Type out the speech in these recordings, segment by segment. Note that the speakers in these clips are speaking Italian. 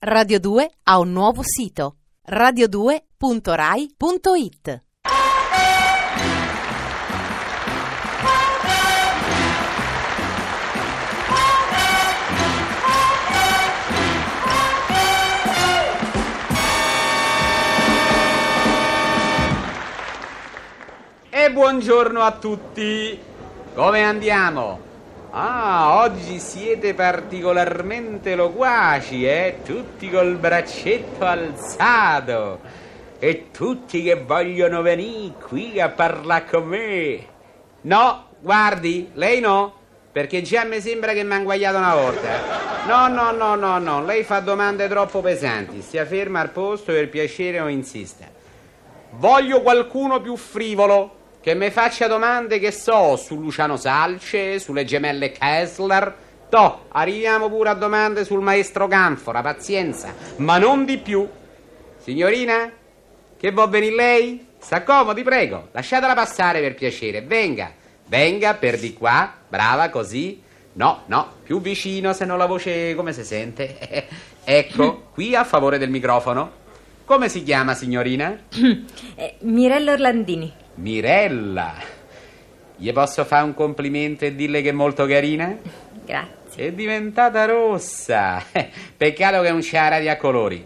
Radio 2 ha un nuovo sito, radio2.rai.it. E buongiorno a tutti. Come andiamo? Ah, oggi siete particolarmente loquaci, tutti col braccetto alzato e tutti che vogliono venire qui a parlare con me. No, guardi, lei no, perché già mi sembra che mi ha inguagliato una volta. No, lei fa domande troppo pesanti, stia ferma al posto, per piacere, o insista. Voglio qualcuno più frivolo, che mi faccia domande, che so, su Luciano Salce, sulle gemelle Kessler. No, arriviamo pure a domande sul maestro Ganfora, pazienza, ma non di più. Signorina, che vuol venire lei? S'accomodi, prego, lasciatela passare, per piacere, venga per di qua, brava, così. No, più vicino, se no la voce come si sente? Ecco, qui a favore del microfono. Come si chiama, signorina? Mirella Orlandini. Mirella, gli posso fare un complimento e dirle che è molto carina? Grazie. È diventata rossa. Peccato che non c'è la radio a colori.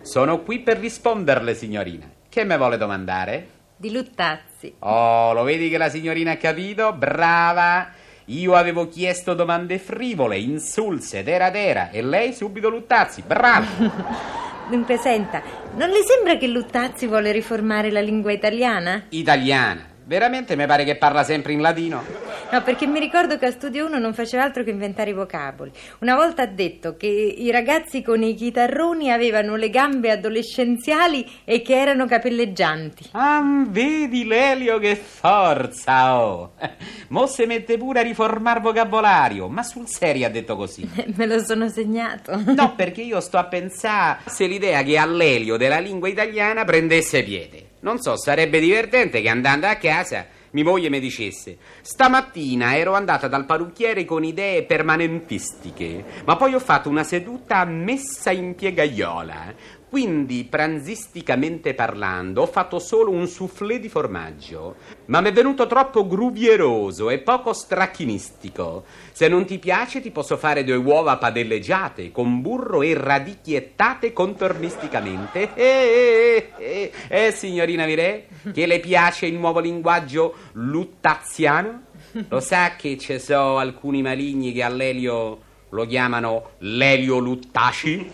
Sono qui per risponderle, signorina. Che me vuole domandare? Di Luttazzi. Oh, lo vedi che la signorina ha capito? Brava. Io avevo chiesto domande frivole, insulse, tera, e lei subito Luttazzi. Brava. Dunque, senta, non le sembra che Luttazzi vuole riformare la lingua italiana? Italiana? Veramente mi pare che parla sempre in latino. No, perché mi ricordo che a Studio Uno non faceva altro che inventare i vocaboli. Una volta ha detto che i ragazzi con i chitarroni avevano le gambe adolescenziali e che erano capelleggianti. Ah, vedi Lelio che forza, oh! Mo se mette pure a riformar vocabolario, ma sul serio ha detto così? Me lo sono segnato. No, perché io sto a pensare se l'idea che ha Lelio della lingua italiana prendesse piede. Non so, sarebbe divertente che andando a casa mia moglie mi dicesse: stamattina ero andata dal parrucchiere con idee permanentistiche, ma poi ho fatto una seduta messa in piegaiola. Quindi, pranzisticamente parlando, ho fatto solo un soufflé di formaggio, ma mi è venuto troppo gruvieroso e poco stracchinistico. Se non ti piace, ti posso fare 2 uova padelleggiate con burro e radicchiettate contornisticamente. Signorina Mirè, che le piace il nuovo linguaggio luttaziano? Lo sa che ci sono alcuni maligni che all'Elio lo chiamano Lelio Luttaci?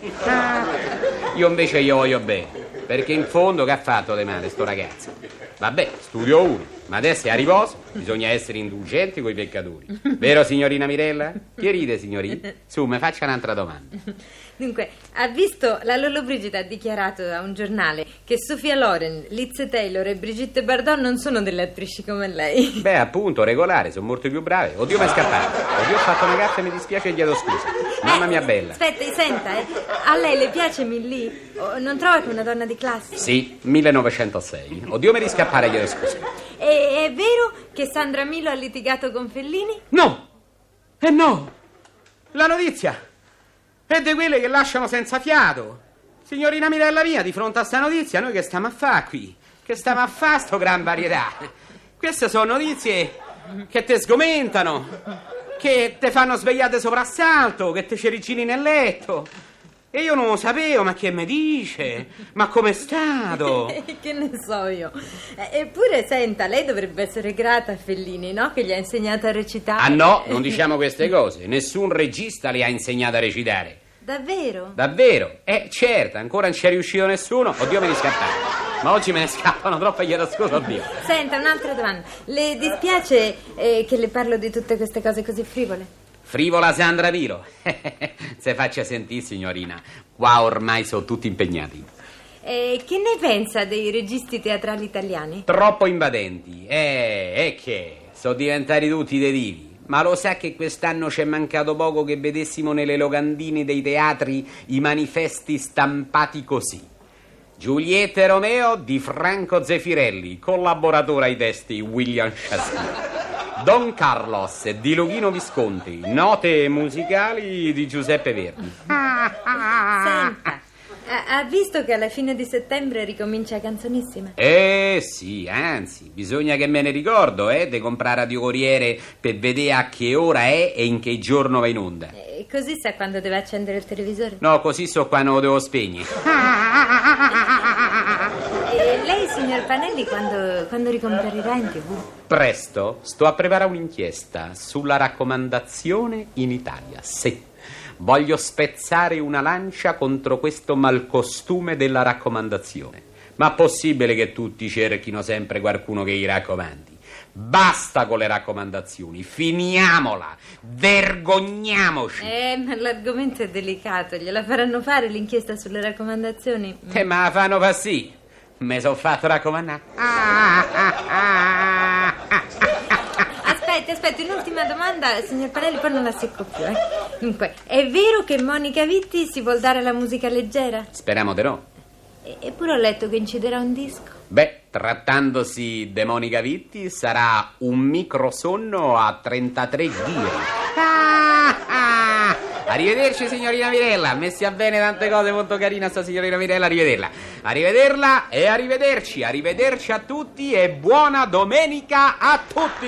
Io invece io voglio bene, perché in fondo che ha fatto di male sto ragazzo? Vabbè, Studio Uno, ma adesso è a riposo, bisogna essere indulgenti coi peccatori. Vero, signorina Mirella? Che ride, signorina? Su, mi faccia un'altra domanda. Dunque, ha visto, la Lollobrigida ha dichiarato a un giornale che Sofia Loren, Liz Taylor e Brigitte Bardot non sono delle attrici come lei. Beh, appunto, regolare, sono molto più brave. Oddio, mi è scappato. Oddio, ho fatto una carta e mi dispiace e chiedo scusa. Mamma mia bella. Aspetta, senta, a lei le piace Milly? Non trova che una donna di classe? Sì, 1906. Oddio, mi riscappare e chiedo scusa. E è vero che Sandra Milo ha litigato con Fellini? No! No! La notizia è di quelle che lasciano senza fiato. Signorina Mirella mia, di fronte a sta notizia, noi che stiamo a fa qui? Che stiamo a fa sto gran varietà? Queste sono notizie che te sgomentano, che te fanno svegliate soprassalto, che te cericini nel letto. E io non lo sapevo, ma che mi dice? Ma com'è stato? Che ne so io. Eppure, senta, lei dovrebbe essere grata a Fellini, no? Che gli ha insegnato a recitare. Ah no, non diciamo queste cose. Nessun regista le ha insegnato a recitare. Davvero? Davvero. Certo, ancora non c'è riuscito nessuno. Oddio, me ne scappavo. Ma oggi me ne scappano troppe, chiedo scusa, oddio. Senta, un'altra domanda. Le dispiace che le parlo di tutte queste cose così frivole? Frivola Sandra Milo, se faccia sentire, signorina, qua ormai sono tutti impegnati. Che ne pensa dei registi teatrali italiani? Troppo invadenti, che sono diventati tutti dei divi. Ma lo sa che quest'anno c'è mancato poco che vedessimo nelle locandine dei teatri i manifesti stampati così: Giulietta e Romeo di Franco Zeffirelli, collaboratore ai testi William Shakespeare. Don Carlos di Luchino Visconti, note musicali di Giuseppe Verdi. Senta, Ha visto che alla fine di settembre ricomincia Canzonissima? Sì, anzi, bisogna che me ne ricordo, de comprare Radio Corriere per vedere a che ora è e in che giorno va in onda. Così sa quando deve accendere il televisore? No, così so quando lo devo spegnere. Lei, signor Panelli, quando ricomparirà in TV? Presto, sto a preparare un'inchiesta sulla raccomandazione in Italia, sì. Voglio spezzare una lancia contro questo malcostume della raccomandazione. Ma possibile che tutti cerchino sempre qualcuno che gli raccomandi? Basta con le raccomandazioni, finiamola, vergogniamoci. Ma l'argomento è delicato, gliela faranno fare l'inchiesta sulle raccomandazioni? Ma la fanno fa sì, me sono fatto raccomandare. Aspetti, un'ultima domanda, signor Panelli, poi non la secco più, Dunque, è vero che Monica Vitti si vuol dare alla musica leggera? Speriamo di no. Eppure ho letto che inciderà un disco. Trattandosi di Monica Vitti, sarà un microsonno a 33 giri. Arrivederci, signorina Mirella. Messi a bene tante cose, molto carina sta signorina Mirella, arrivederla e arrivederci a tutti e buona domenica a tutti.